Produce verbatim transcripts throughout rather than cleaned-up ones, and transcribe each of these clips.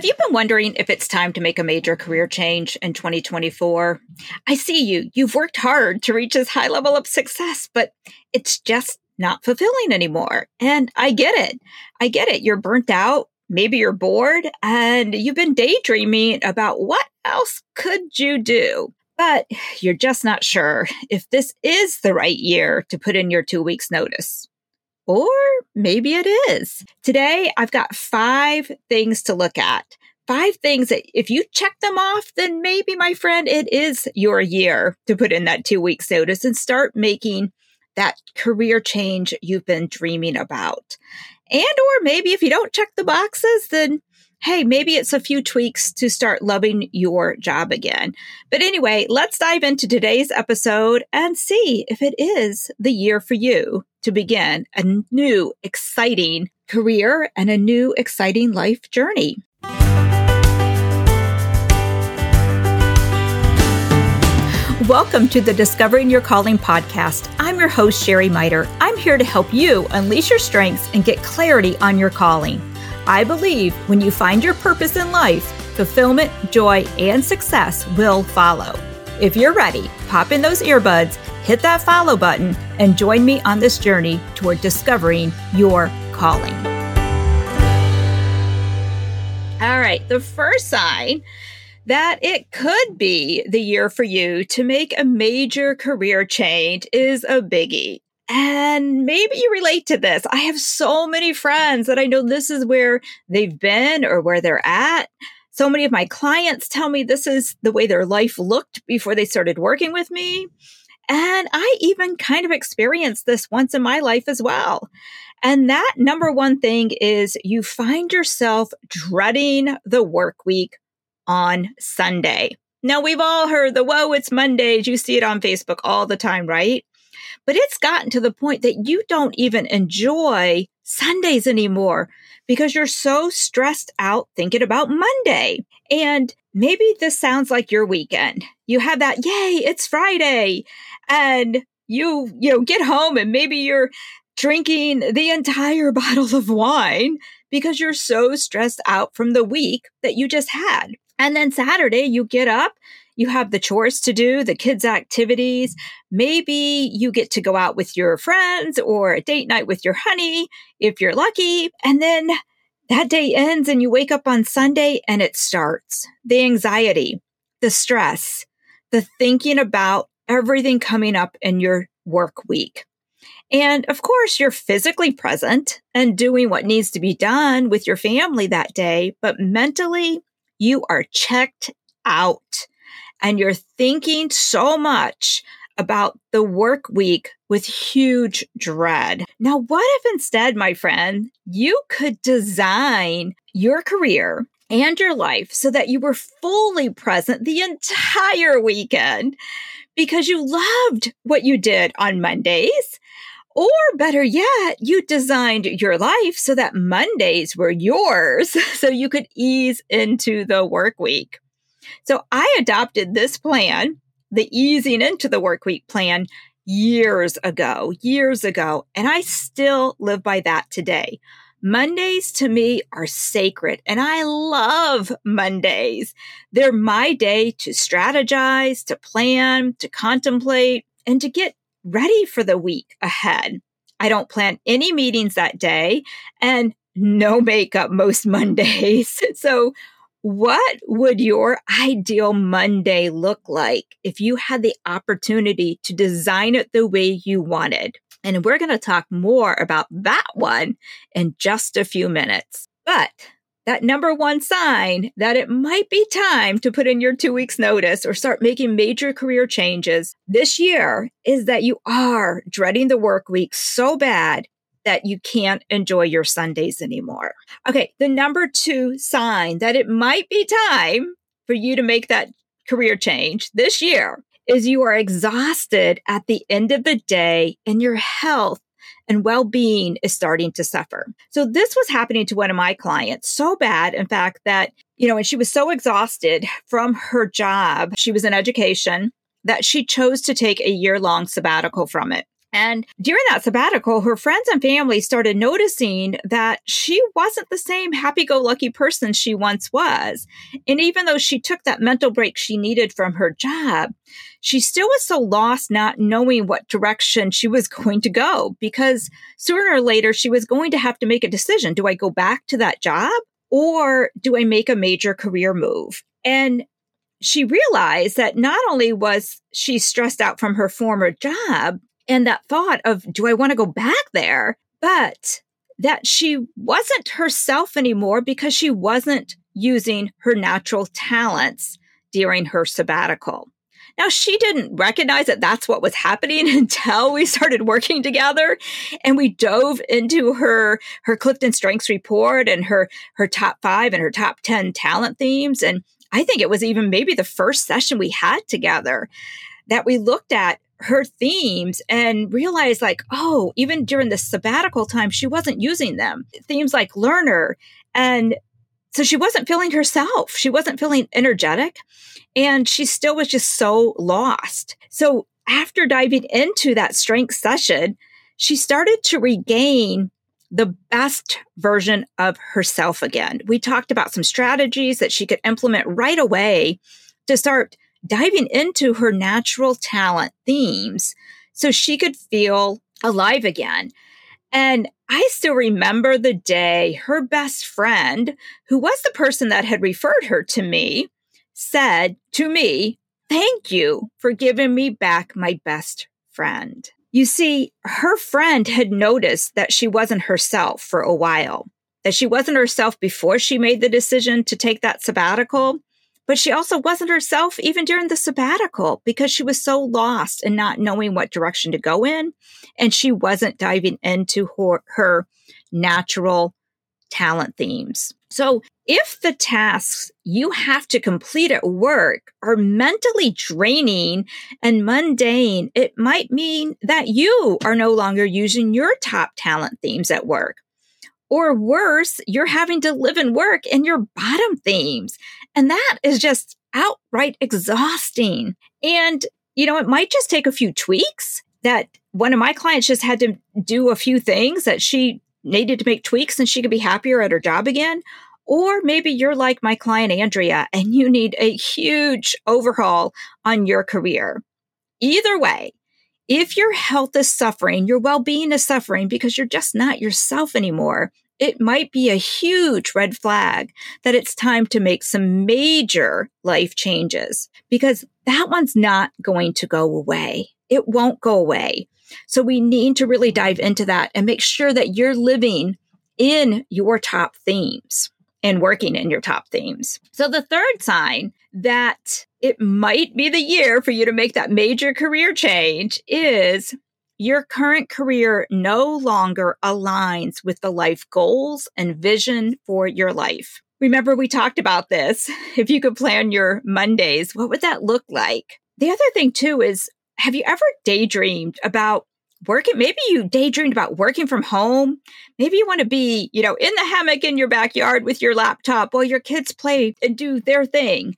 Have you been wondering if it's time to make a major career change in twenty twenty-four? I see you. You've worked hard to reach this high level of success, but it's just not fulfilling anymore. And I get it. I get it. You're burnt out. Maybe you're bored and you've been daydreaming about what else could you do, but you're just not sure if this is the right year to put in your two weeks notice. Or maybe it is. Today, I've got five things to look at. Five things that if you check them off, then maybe, my friend, it is your year to put in that two weeks notice and start making that career change you've been dreaming about. And or maybe if you don't check the boxes, then hey, maybe it's a few tweaks to start loving your job again. But anyway, let's dive into today's episode and see if it is the year for you to begin a new exciting career and a new exciting life journey. Welcome to the Discovering Your Calling podcast. I'm your host, Sherry Miter. I'm here to help you unleash your strengths and get clarity on your calling. I believe when you find your purpose in life, fulfillment, joy, and success will follow. If you're ready, pop in those earbuds, hit that follow button, and join me on this journey toward discovering your calling. All right, the first sign that it could be the year for you to make a major career change is a biggie. And maybe you relate to this. I have so many friends that I know this is where they've been or where they're at. So many of my clients tell me this is the way their life looked before they started working with me. And I even kind of experienced this once in my life as well. And that number one thing is you find yourself dreading the work week on Sunday. Now, we've all heard the, whoa, it's Mondays. You see it on Facebook all the time, right? But it's gotten to the point that you don't even enjoy Sundays anymore because you're so stressed out thinking about Monday. And maybe this sounds like your weekend. You have that, yay, it's Friday. And you, you know, get home and maybe you're drinking the entire bottle of wine because you're so stressed out from the week that you just had. And then Saturday, you get up. You have the chores to do, the kids' activities. Maybe you get to go out with your friends or a date night with your honey, if you're lucky. And then that day ends and you wake up on Sunday and it starts. The anxiety, the stress, the thinking about everything coming up in your work week. And of course, you're physically present and doing what needs to be done with your family that day, but mentally, you are checked out. And you're thinking so much about the work week with huge dread. Now, what if instead, my friend, you could design your career and your life so that you were fully present the entire weekend because you loved what you did on Mondays? Or better yet, you designed your life so that Mondays were yours so you could ease into the work week. So I adopted this plan, the easing into the work week plan, years ago, years ago, and I still live by that today. Mondays to me are sacred, and I love Mondays. They're my day to strategize, to plan, to contemplate, and to get ready for the week ahead. I don't plan any meetings that day, and no makeup most Mondays. So what would your ideal Monday look like if you had the opportunity to design it the way you wanted? And we're going to talk more about that one in just a few minutes. But that number one sign that it might be time to put in your two weeks notice or start making major career changes this year is that you are dreading the work week so bad that you can't enjoy your Sundays anymore. Okay, the number two sign that it might be time for you to make that career change this year is you are exhausted at the end of the day and your health and well-being is starting to suffer. So this was happening to one of my clients so bad, in fact, that, you know, and she was so exhausted from her job, she was in education, that she chose to take a year-long sabbatical from it. And during that sabbatical, her friends and family started noticing that she wasn't the same happy-go-lucky person she once was. And even though she took that mental break she needed from her job, she still was so lost not knowing what direction she was going to go, because sooner or later she was going to have to make a decision. Do I go back to that job or do I make a major career move? And she realized that not only was she stressed out from her former job, and that thought of, do I want to go back there? But that she wasn't herself anymore because she wasn't using her natural talents during her sabbatical. Now, she didn't recognize that that's what was happening until we started working together and we dove into her, her Clifton Strengths report and her, her top five and her top ten talent themes. And I think it was even maybe the first session we had together that we looked at her themes and realized, like, oh, even during the sabbatical time, she wasn't using them. Themes like learner. And so she wasn't feeling herself. She wasn't feeling energetic. And she still was just so lost. So after diving into that strength session, she started to regain the best version of herself again. We talked about some strategies that she could implement right away to start diving into her natural talent themes so she could feel alive again. And I still remember the day her best friend, who was the person that had referred her to me, said to me, "Thank you for giving me back my best friend." You see, her friend had noticed that she wasn't herself for a while, that she wasn't herself before she made the decision to take that sabbatical. But she also wasn't herself even during the sabbatical because she was so lost and not knowing what direction to go in. And she wasn't diving into her, her natural talent themes. So if the tasks you have to complete at work are mentally draining and mundane, it might mean that you are no longer using your top talent themes at work. Or worse, you're having to live and work in your bottom themes. And that is just outright exhausting. And, you know, it might just take a few tweaks. That one of my clients just had to do a few things that she needed to make tweaks and she could be happier at her job again. Or maybe you're like my client, Andrea, and you need a huge overhaul on your career. Either way, if your health is suffering, your well-being is suffering because you're just not yourself anymore, it might be a huge red flag that it's time to make some major life changes, because that one's not going to go away. It won't go away. So we need to really dive into that and make sure that you're living in your top themes and working in your top themes. So the third sign that it might be the year for you to make that major career change is your current career no longer aligns with the life goals and vision for your life. Remember, we talked about this. If you could plan your Mondays, what would that look like? The other thing too is, have you ever daydreamed about working? Maybe you daydreamed about working from home. Maybe you want to be, you know, in the hammock in your backyard with your laptop while your kids play and do their thing,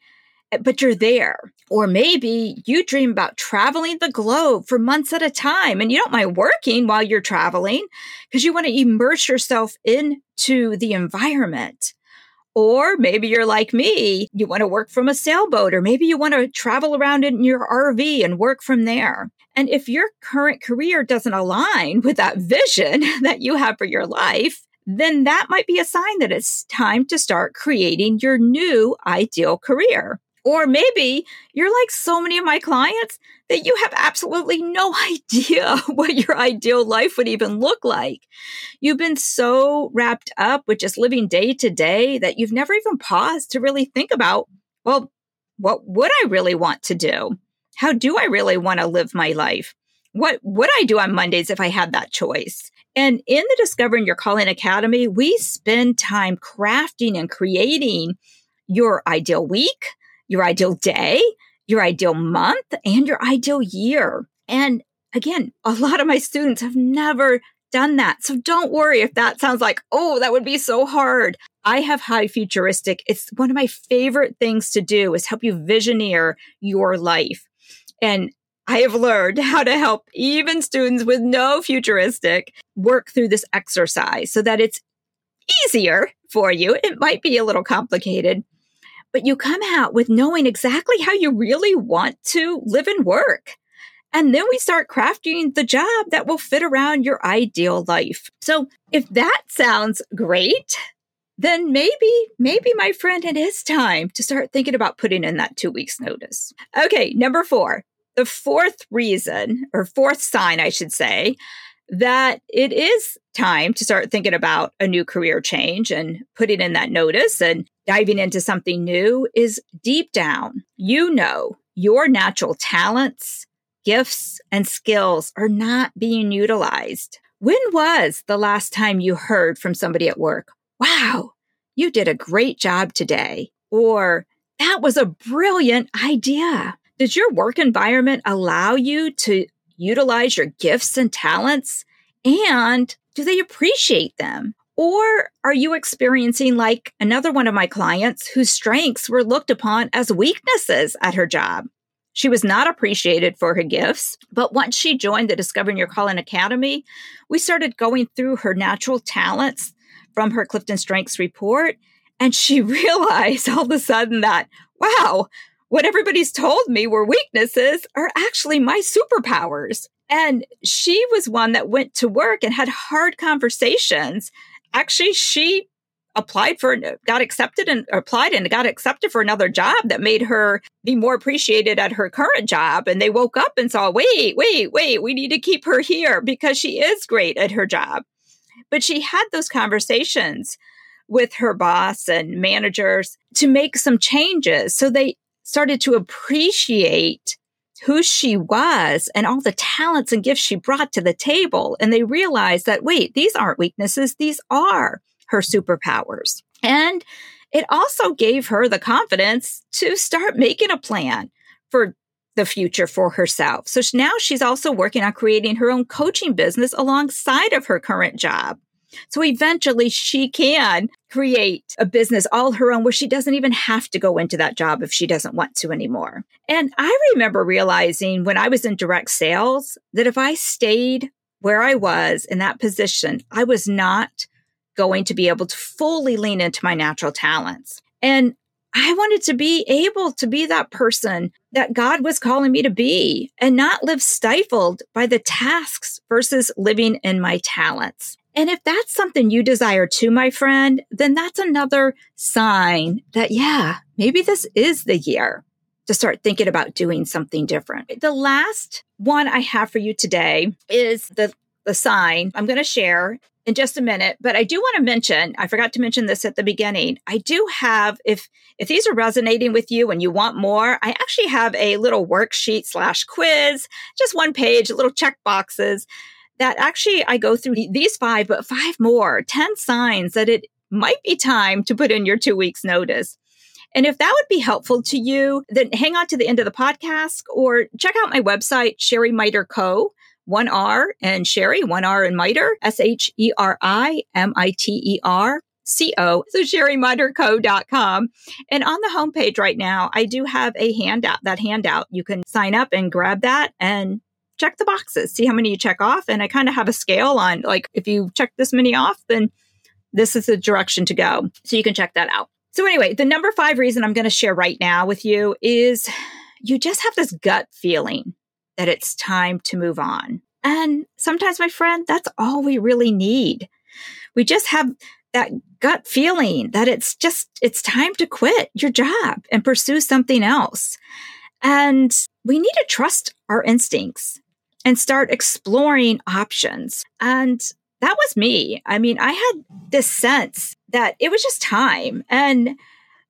but you're there. Or maybe you dream about traveling the globe for months at a time and you don't mind working while you're traveling because you want to immerse yourself into the environment. Or maybe you're like me, you want to work from a sailboat, or maybe you want to travel around in your R V and work from there. And if your current career doesn't align with that vision that you have for your life, then that might be a sign that it's time to start creating your new ideal career. Or maybe you're like so many of my clients that you have absolutely no idea what your ideal life would even look like. You've been so wrapped up with just living day to day that you've never even paused to really think about, well, what would I really want to do? How do I really want to live my life? What would I do on Mondays if I had that choice? And in the Discovering Your Calling Academy, we spend time crafting and creating your ideal week, your ideal day, your ideal month, and your ideal year. And again, a lot of my students have never done that. So don't worry if that sounds like, oh, that would be so hard. I have high futuristic. It's one of my favorite things to do is help you visioneer your life. And I have learned how to help even students with no futuristic work through this exercise so that it's easier for you. It might be a little complicated, but you come out with knowing exactly how you really want to live and work. And then we start crafting the job that will fit around your ideal life. So if that sounds great, then maybe, maybe my friend, it is time to start thinking about putting in that two weeks notice. Okay, number four, the fourth reason or fourth sign, I should say, that it is time to start thinking about a new career change and putting in that notice and diving into something new is deep down. You know, your natural talents, gifts, and skills are not being utilized. When was the last time you heard from somebody at work, wow, you did a great job today, or that was a brilliant idea? Does your work environment allow you to utilize your gifts and talents? And do they appreciate them? Or are you experiencing, like another one of my clients, whose strengths were looked upon as weaknesses at her job? She was not appreciated for her gifts, but once she joined the Discovering Your Calling Academy, we started going through her natural talents from her Clifton Strengths report, and she realized all of a sudden that, wow, what everybody's told me were weaknesses are actually my superpowers. And she was one that went to work and had hard conversations. Actually, she applied for, got accepted and applied and got accepted for another job that made her be more appreciated at her current job. And they woke up and saw, wait, wait, wait, we need to keep her here because she is great at her job. But she had those conversations with her boss and managers to make some changes. So they started to appreciate who she was and all the talents and gifts she brought to the table. And they realized that, wait, these aren't weaknesses. These are her superpowers. And it also gave her the confidence to start making a plan for the future for herself. So now she's also working on creating her own coaching business alongside of her current job. So eventually she can create a business all her own where she doesn't even have to go into that job if she doesn't want to anymore. And I remember realizing when I was in direct sales that if I stayed where I was in that position, I was not going to be able to fully lean into my natural talents. And I wanted to be able to be that person that God was calling me to be and not live stifled by the tasks versus living in my talents. And if that's something you desire too, my friend, then that's another sign that, yeah, maybe this is the year to start thinking about doing something different. The last one I have for you today is the, the sign I'm going to share in just a minute, but I do want to mention, I forgot to mention this at the beginning. I do have, if if these are resonating with you and you want more, I actually have a little worksheet slash quiz, just one page, little check boxes that actually I go through these five, but five more, ten signs that it might be time to put in your two weeks notice. And if that would be helpful to you, then hang on to the end of the podcast or check out my website, Sherry Miter Co. One R and Sherry, one R and Miter, S H E R I M I T E R C O, so sherry miter co dot com. And on the homepage right now, I do have a handout, that handout. You can sign up and grab that and check the boxes, see how many you check off. And I kind of have a scale on, like, if you check this many off, then this is the direction to go. So you can check that out. So anyway, the number five reason I'm going to share right now with you is you just have this gut feeling that it's time to move on. And sometimes, my friend, that's all we really need. We just have that gut feeling that it's just, it's time to quit your job and pursue something else. And we need to trust our instincts and start exploring options. And that was me. I mean, I had this sense that it was just time. And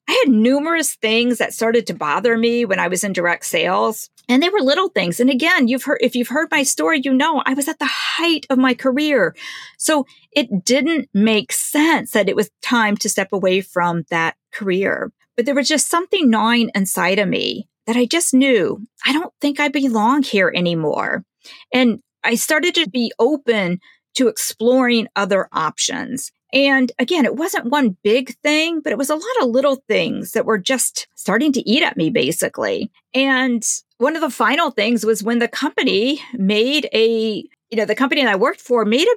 I had numerous things that started to bother me when I was in direct sales, and they were little things. And again, you've heard, if you've heard my story, you know, I was at the height of my career. So it didn't make sense that it was time to step away from that career. But there was just something gnawing inside of me that I just knew, I don't think I belong here anymore. And I started to be open to exploring other options. And again, it wasn't one big thing, but it was a lot of little things that were just starting to eat at me, basically. And one of the final things was when the company made a, you know, the company that I worked for made a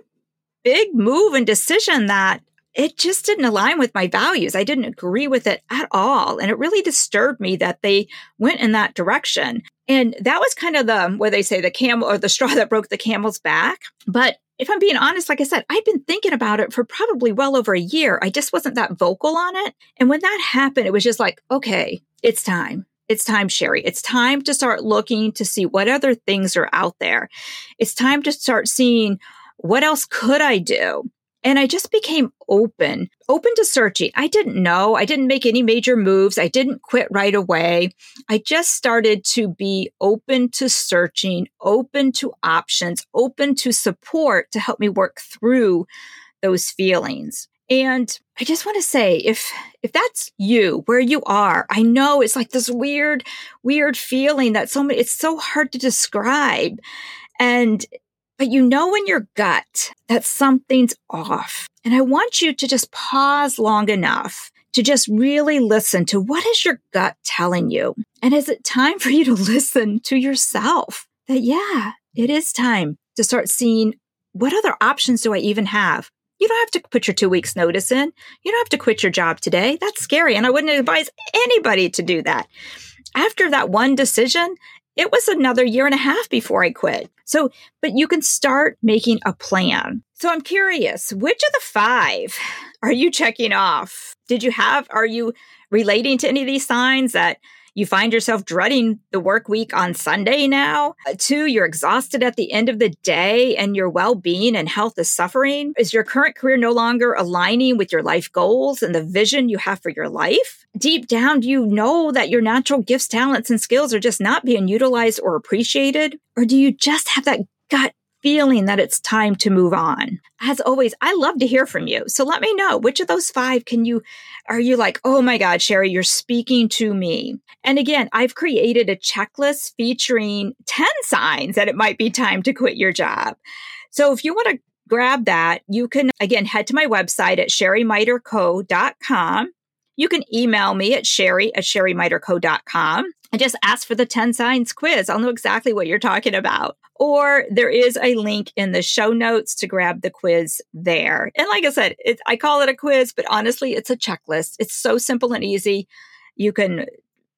big move and decision that it just didn't align with my values. I didn't agree with it at all. And it really disturbed me that they went in that direction. And that was kind of the, where they say the camel or the straw that broke the camel's back. But if I'm being honest, like I said, I'd been thinking about it for probably well over a year. I just wasn't that vocal on it. And when that happened, it was just like, okay, it's time. It's time, Sherry. It's time to start looking to see what other things are out there. It's time to start seeing what else could I do? And I just became open, open to searching. I didn't know. I didn't make any major moves. I didn't quit right away. I just started to be open to searching, open to options, open to support to help me work through those feelings. And I just want to say, if if that's you, where you are, I know it's like this weird, weird feeling that so many, it's so hard to describe. And But you know in your gut that something's off. And I want you to just pause long enough to just really listen to what is your gut telling you? And is it time for you to listen to yourself? That, yeah, it is time to start seeing what other options do I even have? You don't have to put your two weeks notice in. You don't have to quit your job today. That's scary. And I wouldn't advise anybody to do that. After that one decision, it was another year and a half before I quit. So, but you can start making a plan. So I'm curious, which of the five are you checking off? Did you have, are you relating to any of these signs that you find yourself dreading the work week on Sunday now? Two, you're exhausted at the end of the day and your well-being and health is suffering. Is your current career no longer aligning with your life goals and the vision you have for your life? Deep down, do you know that your natural gifts, talents, and skills are just not being utilized or appreciated? Or do you just have that gut feeling that it's time to move on? As always, I love to hear from you. So let me know which of those five can you, are you like, oh my God, Sherry, you're speaking to me. And again, I've created a checklist featuring ten signs that it might be time to quit your job. So if you want to grab that, you can, again, head to my website at sherry miter co dot com. You can email me at sherry at sherry miter co dot com and just ask for the ten signs quiz. I'll know exactly what you're talking about. Or there is a link in the show notes to grab the quiz there. And like I said, it, I call it a quiz, but honestly, it's a checklist. It's so simple and easy. You can,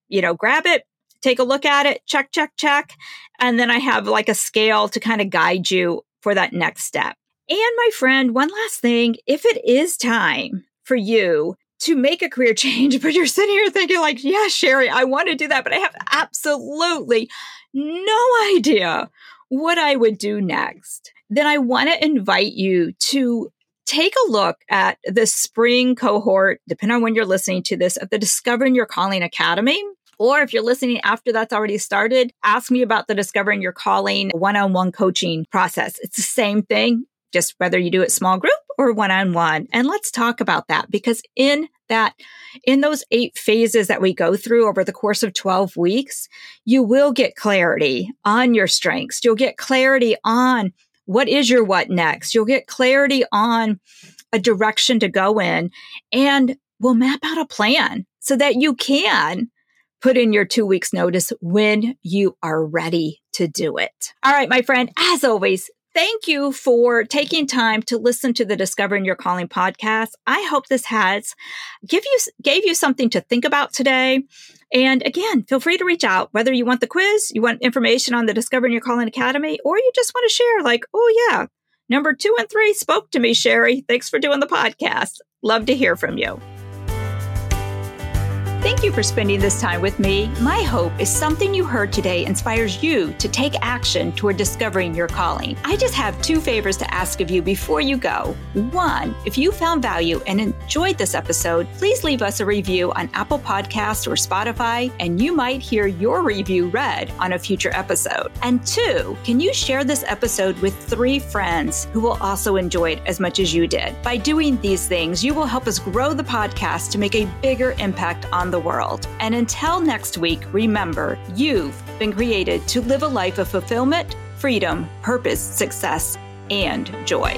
you know, grab it, take a look at it, check, check, check. And then I have like a scale to kind of guide you for that next step. And my friend, one last thing, if it is time for you to make a career change, but you're sitting here thinking like, yeah, Sherry, I want to do that, but I have absolutely no idea what I would do next, then I want to invite you to take a look at the spring cohort, depending on when you're listening to this, of the Discovering Your Calling Academy. Or if you're listening after that's already started, ask me about the Discovering Your Calling one-on-one coaching process. It's the same thing, just whether you do it small group or one-on-one. And let's talk about that, because in that, in those eight phases that we go through over the course of twelve weeks, you will get clarity on your strengths. You'll get clarity on what is your what next. You'll get clarity on a direction to go in, and we'll map out a plan so that you can put in your two weeks notice when you are ready to do it. All right, my friend, as always, thank you for taking time to listen to the Discovering Your Calling podcast. I hope this has give you, gave you something to think about today. And again, feel free to reach out, whether you want the quiz, you want information on the Discovering Your Calling Academy, or you just want to share like, oh yeah, number two and three spoke to me, Sherry. Thanks for doing the podcast. Love to hear from you. Thank you for spending this time with me. My hope is something you heard today inspires you to take action toward discovering your calling. I just have two favors to ask of you before you go. One, if you found value and enjoyed this episode, please leave us a review on Apple Podcasts or Spotify, and you might hear your review read on a future episode. And two, can you share this episode with three friends who will also enjoy it as much as you did? By doing these things, you will help us grow the podcast to make a bigger impact on the world. And until next week, remember, you've been created to live a life of fulfillment, freedom, purpose, success, and joy.